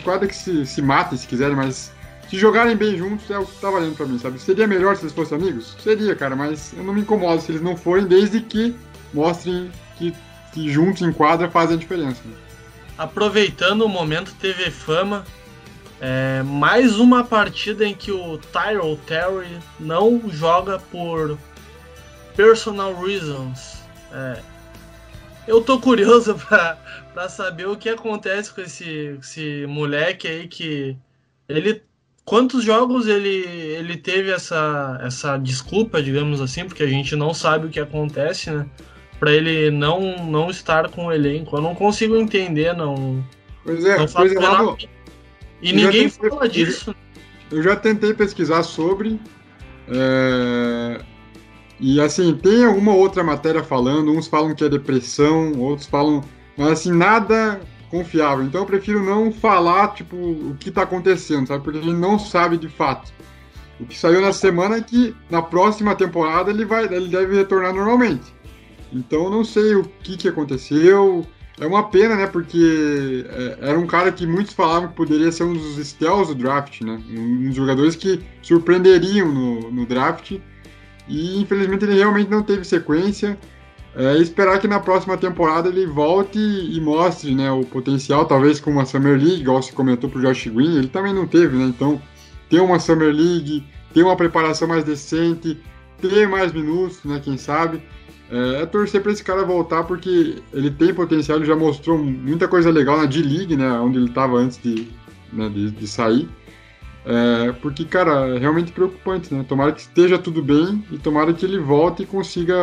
quadra que se matem se quiserem, mas se jogarem bem juntos é o que tá valendo pra mim, sabe? Seria melhor se eles fossem amigos? Seria, cara, mas eu não me incomodo se eles não forem, desde que mostrem que juntos em quadra fazem a diferença. Né? Aproveitando o momento TV Fama, mais uma partida em que o Tyrell Terry não joga por personal reasons. Eu tô curioso pra saber o que acontece com esse moleque aí que... Quantos jogos ele teve essa desculpa, digamos assim, porque a gente não sabe o que acontece, né? Pra ele não estar com o elenco. Eu não consigo entender, não... Não faço nada. E ninguém fala disso. Eu já tentei pesquisar sobre... E assim, tem alguma outra matéria falando, uns falam que é depressão, outros falam... Mas assim, nada confiável. Então eu prefiro não falar, tipo, o que tá acontecendo, sabe? Porque a gente não sabe de fato. O que saiu na semana é que na próxima temporada ele deve retornar normalmente. Então eu não sei o que aconteceu. É uma pena, né? Porque era um cara que muitos falavam que poderia ser um dos steals do draft, né? Um dos jogadores que surpreenderiam no draft. E infelizmente ele realmente não teve sequência. Esperar que na próxima temporada ele volte e mostre, né, o potencial, talvez com uma Summer League, igual se comentou pro Josh Green, ele também não teve, né? Então, ter uma Summer League, ter uma preparação mais decente, ter mais minutos, né, quem sabe. Torcer para esse cara voltar, porque ele tem potencial, ele já mostrou muita coisa legal na D-League, né, onde ele estava antes de sair. Porque, cara, é realmente preocupante, né? Tomara que esteja tudo bem e tomara que ele volte e consiga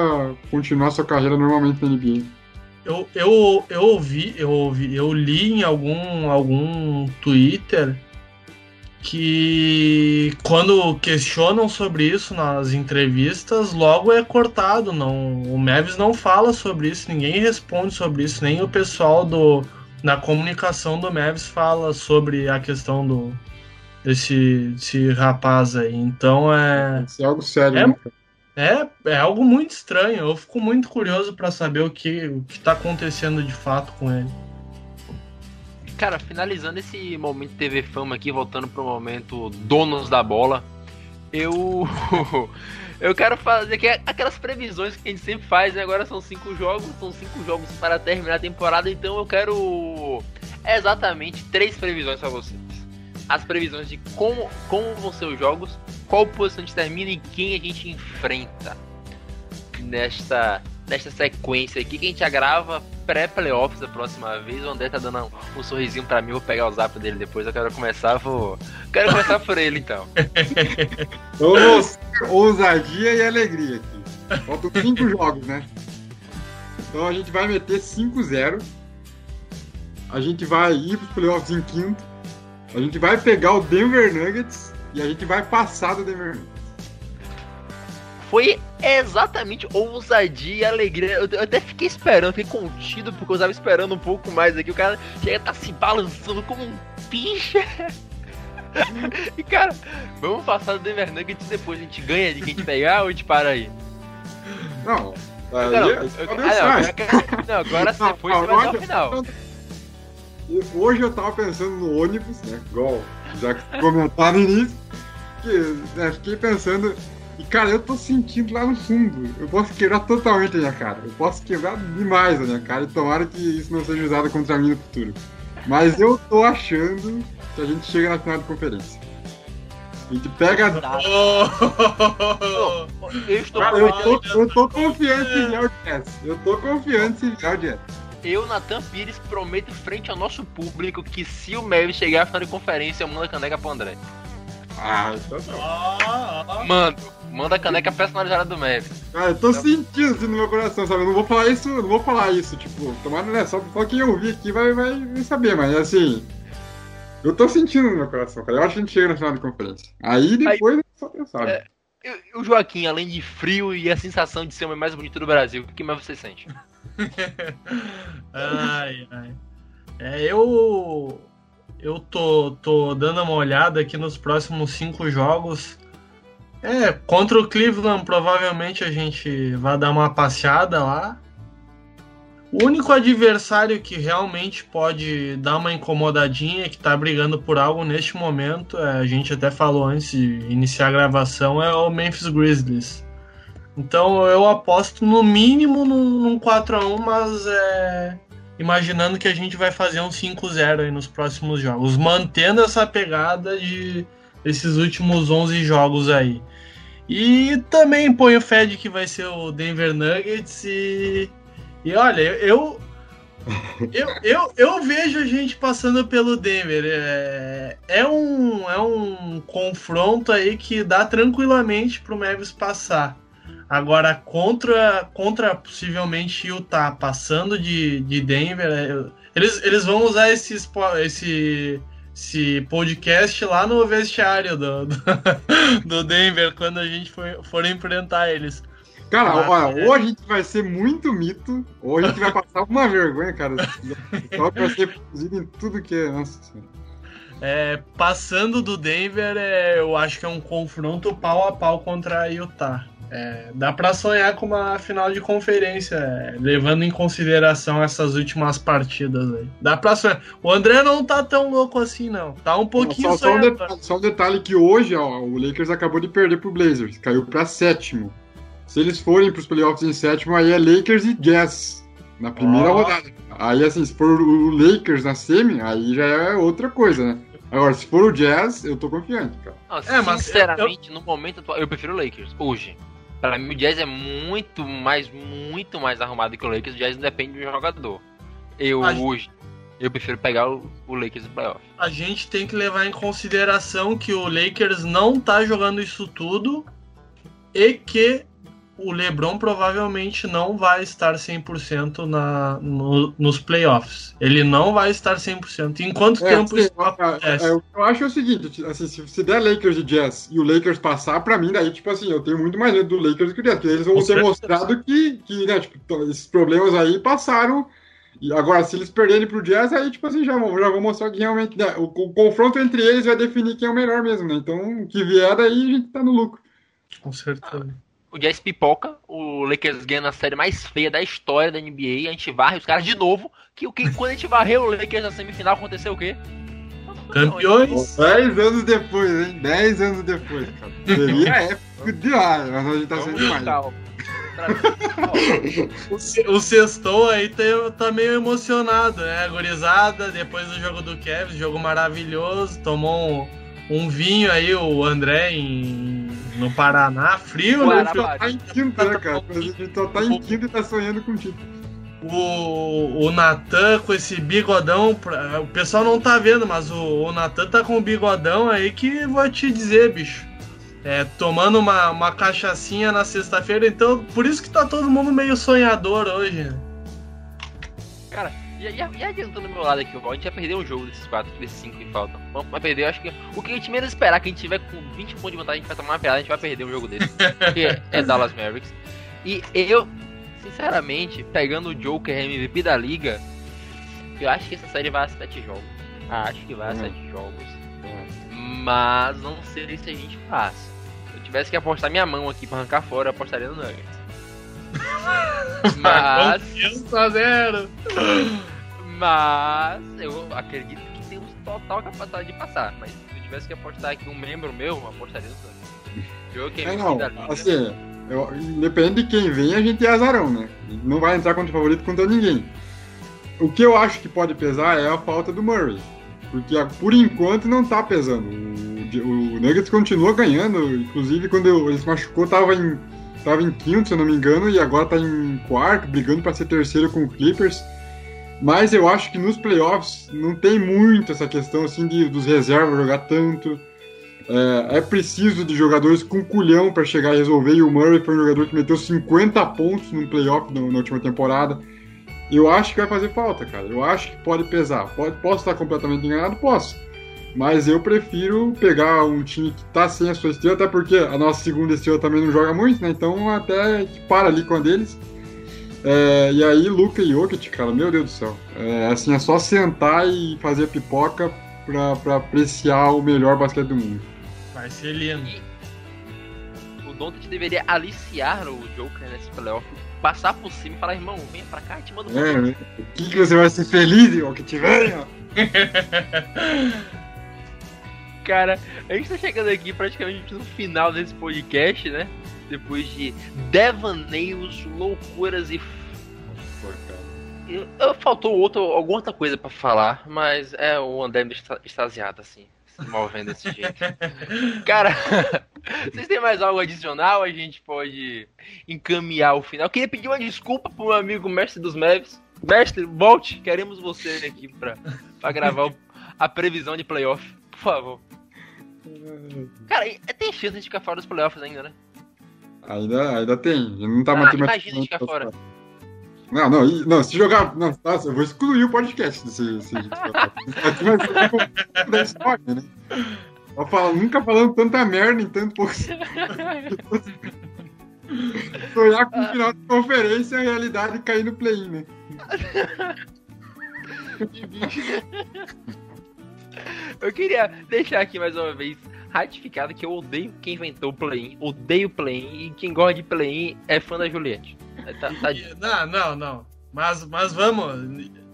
continuar sua carreira normalmente na NBA. Eu li em algum Twitter que quando questionam sobre isso nas entrevistas, logo é cortado. O Mavis não fala sobre isso, ninguém responde sobre isso, nem o pessoal na comunicação do Mavis fala sobre a questão desse rapaz aí, então é... Isso é algo sério, né? É algo muito estranho, eu fico muito curioso pra saber o que tá acontecendo de fato com ele. Cara, finalizando esse momento TV Fama aqui, voltando pro momento Donos da Bola, eu quero fazer aquelas previsões que a gente sempre faz, né? Agora são cinco jogos para terminar a temporada, então eu quero exatamente 3 previsões pra você. As previsões de como vão ser os jogos, qual posição a gente termina e quem a gente enfrenta nesta sequência aqui, que a gente já grava pré-playoffs da próxima vez. O André tá dando um sorrisinho pra mim, vou pegar o zap dele depois, eu quero começar por ele então. Ousadia e alegria aqui. Faltam 5 jogos, né? Então a gente vai meter 5-0, a gente vai ir pros playoffs em quinto, a gente vai pegar o Denver Nuggets e a gente vai passar do Denver Nuggets. Foi exatamente ousadia e alegria. Eu até fiquei contido, porque eu estava esperando um pouco mais aqui. O cara chega a tá se balançando como um pinche. E cara, vamos passar do Denver Nuggets, depois a gente ganha de quem a gente pegar ou a gente para aí? Não, aí agora você foi até o final. Hoje eu tava pensando no ônibus, né? Igual já comentaram no início, que, né, fiquei pensando, e cara, eu tô sentindo lá no fundo, eu posso quebrar totalmente a minha cara, eu posso quebrar demais a minha cara, e tomara que isso não seja usado contra mim no futuro. Mas eu tô achando que a gente chega na final de conferência. A gente pega... Eu tô confiante em ganhar o Jazz, Eu, Natan Pires, prometo frente ao nosso público que se o Mavis chegar à final de conferência, eu mando a caneca pro André. Ah, então não. Manda a caneca personalizada do Mavis. Ah, eu tô sentindo assim no meu coração, sabe? Eu não vou falar isso, tipo, tomara, né? Só quem ouvir aqui vai saber, mas assim. Eu tô sentindo no meu coração, cara. Eu acho que a gente chega no final de conferência. Aí depois só pensar. É, o Joaquim, além de frio e a sensação de ser o homem mais bonito do Brasil, o que mais você sente? Ai. É, eu tô dando uma olhada aqui nos próximos 5 jogos. É, contra o Cleveland provavelmente a gente vai dar uma passeada lá. O único adversário que realmente pode dar uma incomodadinha, que tá brigando por algo neste momento, a gente até falou antes de iniciar a gravação, é o Memphis Grizzlies. Então eu aposto no mínimo num 4-1, mas imaginando que a gente vai fazer um 5-0 aí nos próximos jogos, mantendo essa pegada de esses últimos 11 jogos aí. E também ponho fé de que vai ser o Denver Nuggets E olha, eu vejo a gente passando pelo Denver. É um confronto aí que dá tranquilamente pro Mavis passar. Agora, contra possivelmente Utah, passando de Denver, eles vão usar esse podcast lá no vestiário do Denver quando a gente for enfrentar eles. Cara, olha, ou a gente vai ser muito mito, ou a gente vai passar uma vergonha, cara. Só pra ser produzido em tudo que é. Nossa senhora. Passando do Denver, eu acho que é um confronto pau a pau contra a Utah. Dá pra sonhar com uma final de conferência, levando em consideração essas últimas partidas aí. Dá pra sonhar. O André não tá tão louco assim, não. Tá um pouquinho sonhando. Só um detalhe que hoje, ó, o Lakers acabou de perder pro Blazers. Caiu pra 7º. Se eles forem para os playoffs em 7º, aí é Lakers e Jazz na primeira rodada. Aí, assim, se for o Lakers na semi, aí já é outra coisa, né? Agora, se for o Jazz, eu tô confiante, cara. Mas sinceramente, no momento atual, eu prefiro o Lakers, hoje. Para mim, o Jazz é muito mais arrumado que o Lakers. O Jazz depende de um jogador. Eu prefiro pegar o Lakers no playoff. A gente tem que levar em consideração que o Lakers não tá jogando isso tudo e que o LeBron provavelmente não vai estar 100% nos playoffs. Ele não vai estar 100%. Em quanto tempo isso acontece? Eu acho o seguinte, assim, se der Lakers e Jazz e o Lakers passar, pra mim, daí, tipo assim, eu tenho muito mais medo do Lakers que o Jazz, porque eles vão ter mostrado que né, tipo, esses problemas aí passaram. E agora, se eles perderem pro Jazz, aí, tipo assim, já vão mostrar que realmente, né, o confronto entre eles vai definir quem é o melhor mesmo, né? Então, o que vier daí, a gente tá no lucro. Com certeza. O Jazz pipoca, o Lakers ganha na série mais feia da história da NBA, a gente varre os caras de novo, que quando a gente varreu o Lakers na semifinal, aconteceu o quê? Campeões! 10 anos depois, hein? 10 anos depois, cara. Seria épico demais, mas a gente tá sendo demais. O Sextou aí tá meio emocionado, né? A gurizada, depois do jogo do Cavs, jogo maravilhoso, tomou um vinho aí, o André, no Paraná, frio, né? Tá em quinto, né, cara? Tá em quinto e tá sonhando com o título. O Natan com esse bigodão, o pessoal não tá vendo, mas o Natan tá com um bigodão aí que vou te dizer, bicho. Tomando uma cachaçinha na sexta-feira, então por isso que tá todo mundo meio sonhador hoje. Cara, e adiantando do meu lado aqui, ó, a gente vai perder um jogo desses 4, desses 5 que faltam. Vai perder, eu acho que o que a gente menos esperar, que a gente tiver com 20 pontos de vantagem, a gente vai tomar uma pelada, a gente vai perder um jogo desse. Que é Dallas Mavericks. E eu, sinceramente, pegando o Joker MVP da liga, eu acho que essa série vai a 7 jogos. Acho que vai a 7 jogos. Mas não sei se a gente faz. Se eu tivesse que apostar minha mão aqui pra arrancar fora, eu apostaria no Nuggets. Mas eu acredito que temos total capacidade de passar. Mas se eu tivesse que apostar aqui um membro meu, eu apostaria no Santos. Assim, independente de quem vem, a gente é azarão, né? Não vai entrar contra o favorito contra ninguém. O que eu acho que pode pesar é a falta do Murray. Porque por enquanto não tá pesando. O Nuggets continua ganhando. Inclusive quando ele se machucou, tava em quinto, se eu não me engano, e agora tá em quarto, brigando pra ser terceiro com o Clippers. Mas eu acho que nos playoffs não tem muito essa questão assim dos reservas jogar tanto. É preciso de jogadores com culhão para chegar e resolver, e o Murray foi um jogador que meteu 50 pontos num playoff na última temporada. Eu acho que vai fazer falta, cara. Eu acho que pode pesar. Posso estar completamente enganado? Posso. Mas eu prefiro pegar um time que está sem a sua estrela, até porque a nossa segunda estrela também não joga muito, né? Então até que para ali com a deles. E aí, Luka e Jokic, cara, meu Deus do céu. Assim, é só sentar e fazer pipoca para apreciar o melhor basquete do mundo. Vai ser lindo. O Doncic deveria aliciar o Joker nesse playoff, passar por cima e falar: irmão, venha pra cá, te mando um pouquinho. Que você vai ser feliz, irmão, que te venha? Cara, a gente tá chegando aqui praticamente no final desse podcast, né? Depois de devaneios, loucuras e... Faltou alguma outra coisa pra falar, mas o André me extasiado, assim, se movendo desse jeito. Cara, vocês têm mais algo adicional? A gente pode encaminhar o final. Queria pedir uma desculpa pro meu amigo mestre dos Mavs. Mestre, volte, queremos você aqui pra gravar a previsão de playoff, por favor. Cara, tem chance de ficar fora dos playoffs ainda, né? Ainda tem, não tá matando. Imagina ficar fora. Não, se jogar. Não, eu vou excluir o podcast desse jeito. Da história, né? Eu falo, nunca falando tanta merda em tanto pouco. Sonhar com o final de conferência e a realidade cair no play-in, né? Eu queria deixar aqui mais uma vez ratificado que eu odeio quem inventou o play-in, odeio o play-in, e quem gosta de play-in é fã da Juliette. Não. Mas vamos,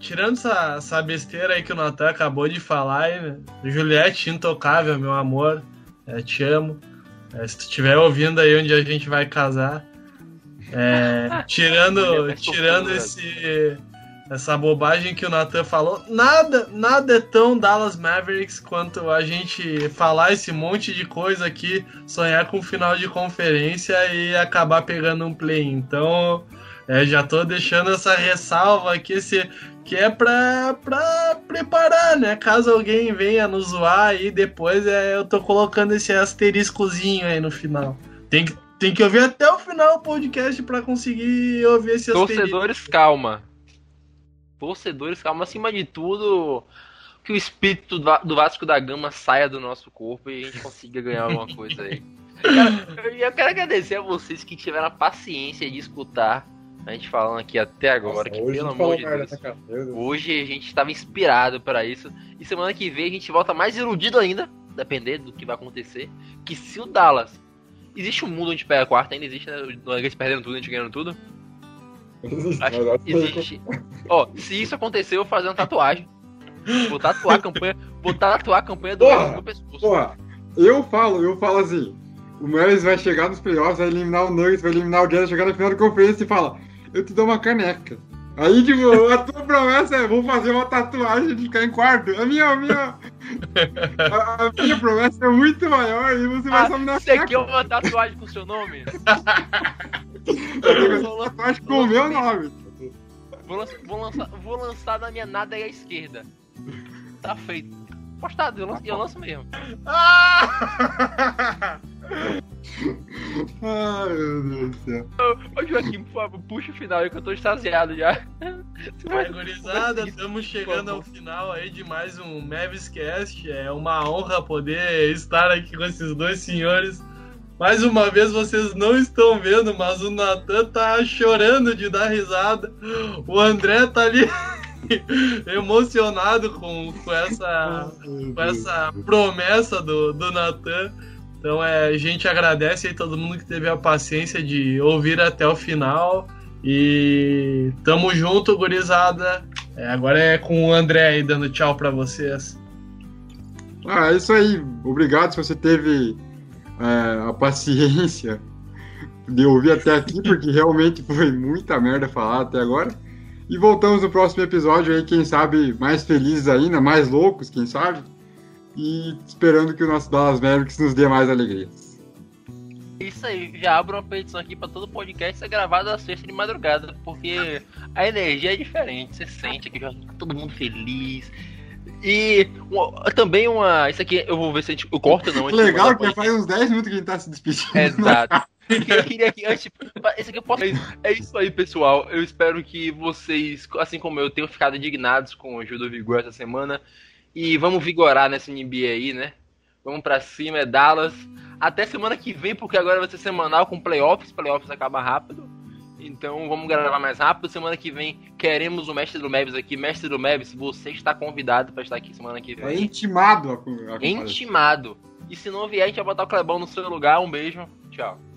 tirando essa besteira aí que o Natan acabou de falar, né? Juliette, intocável, meu amor, te amo. Se tu estiver ouvindo aí onde a gente vai casar, tirando essa bobagem que o Natan falou, nada é tão Dallas Mavericks quanto a gente falar esse monte de coisa aqui, sonhar com final de conferência e acabar pegando um play. Então, já tô deixando essa ressalva aqui, que é pra preparar, né? Caso alguém venha nos zoar aí depois, eu tô colocando esse asteriscozinho aí no final. Tem que ouvir até o final do podcast pra conseguir ouvir esse asterisco. Torcedores, calma, acima de tudo, que o espírito do Vasco da Gama saia do nosso corpo e a gente consiga ganhar alguma coisa aí. Eu quero agradecer a vocês que tiveram a paciência de escutar a gente falando aqui até agora. Nossa, que pelo amor de Deus, hoje a gente estava inspirado para isso, e semana que vem a gente volta mais iludido ainda, dependendo do que vai acontecer, que se o Dallas... Existe um mundo onde pega a quarta, ainda existe, né? O Nuggets perdendo tudo, a gente ganhando tudo. Acho que existe. Ó, se isso acontecer, eu vou fazer uma tatuagem. Vou tatuar a campanha do Mavs no pescoço. Porra, eu falo assim: o Mavs vai chegar nos playoffs, vai eliminar o Nuggets, vai eliminar o Jazz, vai chegar na final da conferência e fala: eu te dou uma caneca. Aí, tipo, a tua promessa é: vou fazer uma tatuagem de ficar em quarto. A minha promessa é muito maior e você vai só me dar caneca. Você quer uma tatuagem com o seu nome? Acho que o meu nome. Vou lançar na minha nada aí à esquerda. Tá feito. Postado, eu lanço mesmo. Ai, meu Deus do céu. Ô, Joaquim, por favor, puxa o final aí que eu tô extasiado já. Gurizada, estamos chegando ao final aí de mais um Mavscast. É uma honra poder estar aqui com esses dois senhores. Mais uma vez, vocês não estão vendo, mas o Natan tá chorando de dar risada. O André tá ali emocionado com essa promessa do Natan. Então, a gente agradece aí todo mundo que teve a paciência de ouvir até o final. E tamo junto, gurizada. Agora é com o André aí dando tchau pra vocês. É isso aí. Obrigado se você teve... a paciência de ouvir até aqui, porque realmente foi muita merda falar até agora. E voltamos no próximo episódio aí, quem sabe mais felizes ainda, mais loucos, quem sabe, e esperando que o nosso Dallas Mavericks nos dê mais alegrias. Isso aí, já abro uma petição aqui pra todo podcast ser gravado às sexta de madrugada, porque a energia é diferente, você sente aqui, todo mundo feliz. E também uma... Isso aqui eu vou ver se a gente... Eu corto não. Legal, que faz uns 10 minutos que a gente tá se despedindo. Exato. Eu queria que antes... Esse aqui eu posso... É isso aí, pessoal. Eu espero que vocês, assim como eu, tenham ficado indignados com o Ajuda Vigor essa semana. E vamos vigorar nessa NBA aí, né? Vamos pra cima, é Dallas. Até semana que vem, porque agora vai ser semanal com playoffs. Playoffs acaba rápido. Então vamos gravar mais rápido. Semana que vem queremos o Mestre do Mavis aqui. Mestre do Mavis, você está convidado para estar aqui semana que vem. É intimado. É intimado. E se não vier, a gente vai botar o Clebão no seu lugar. Um beijo. Tchau.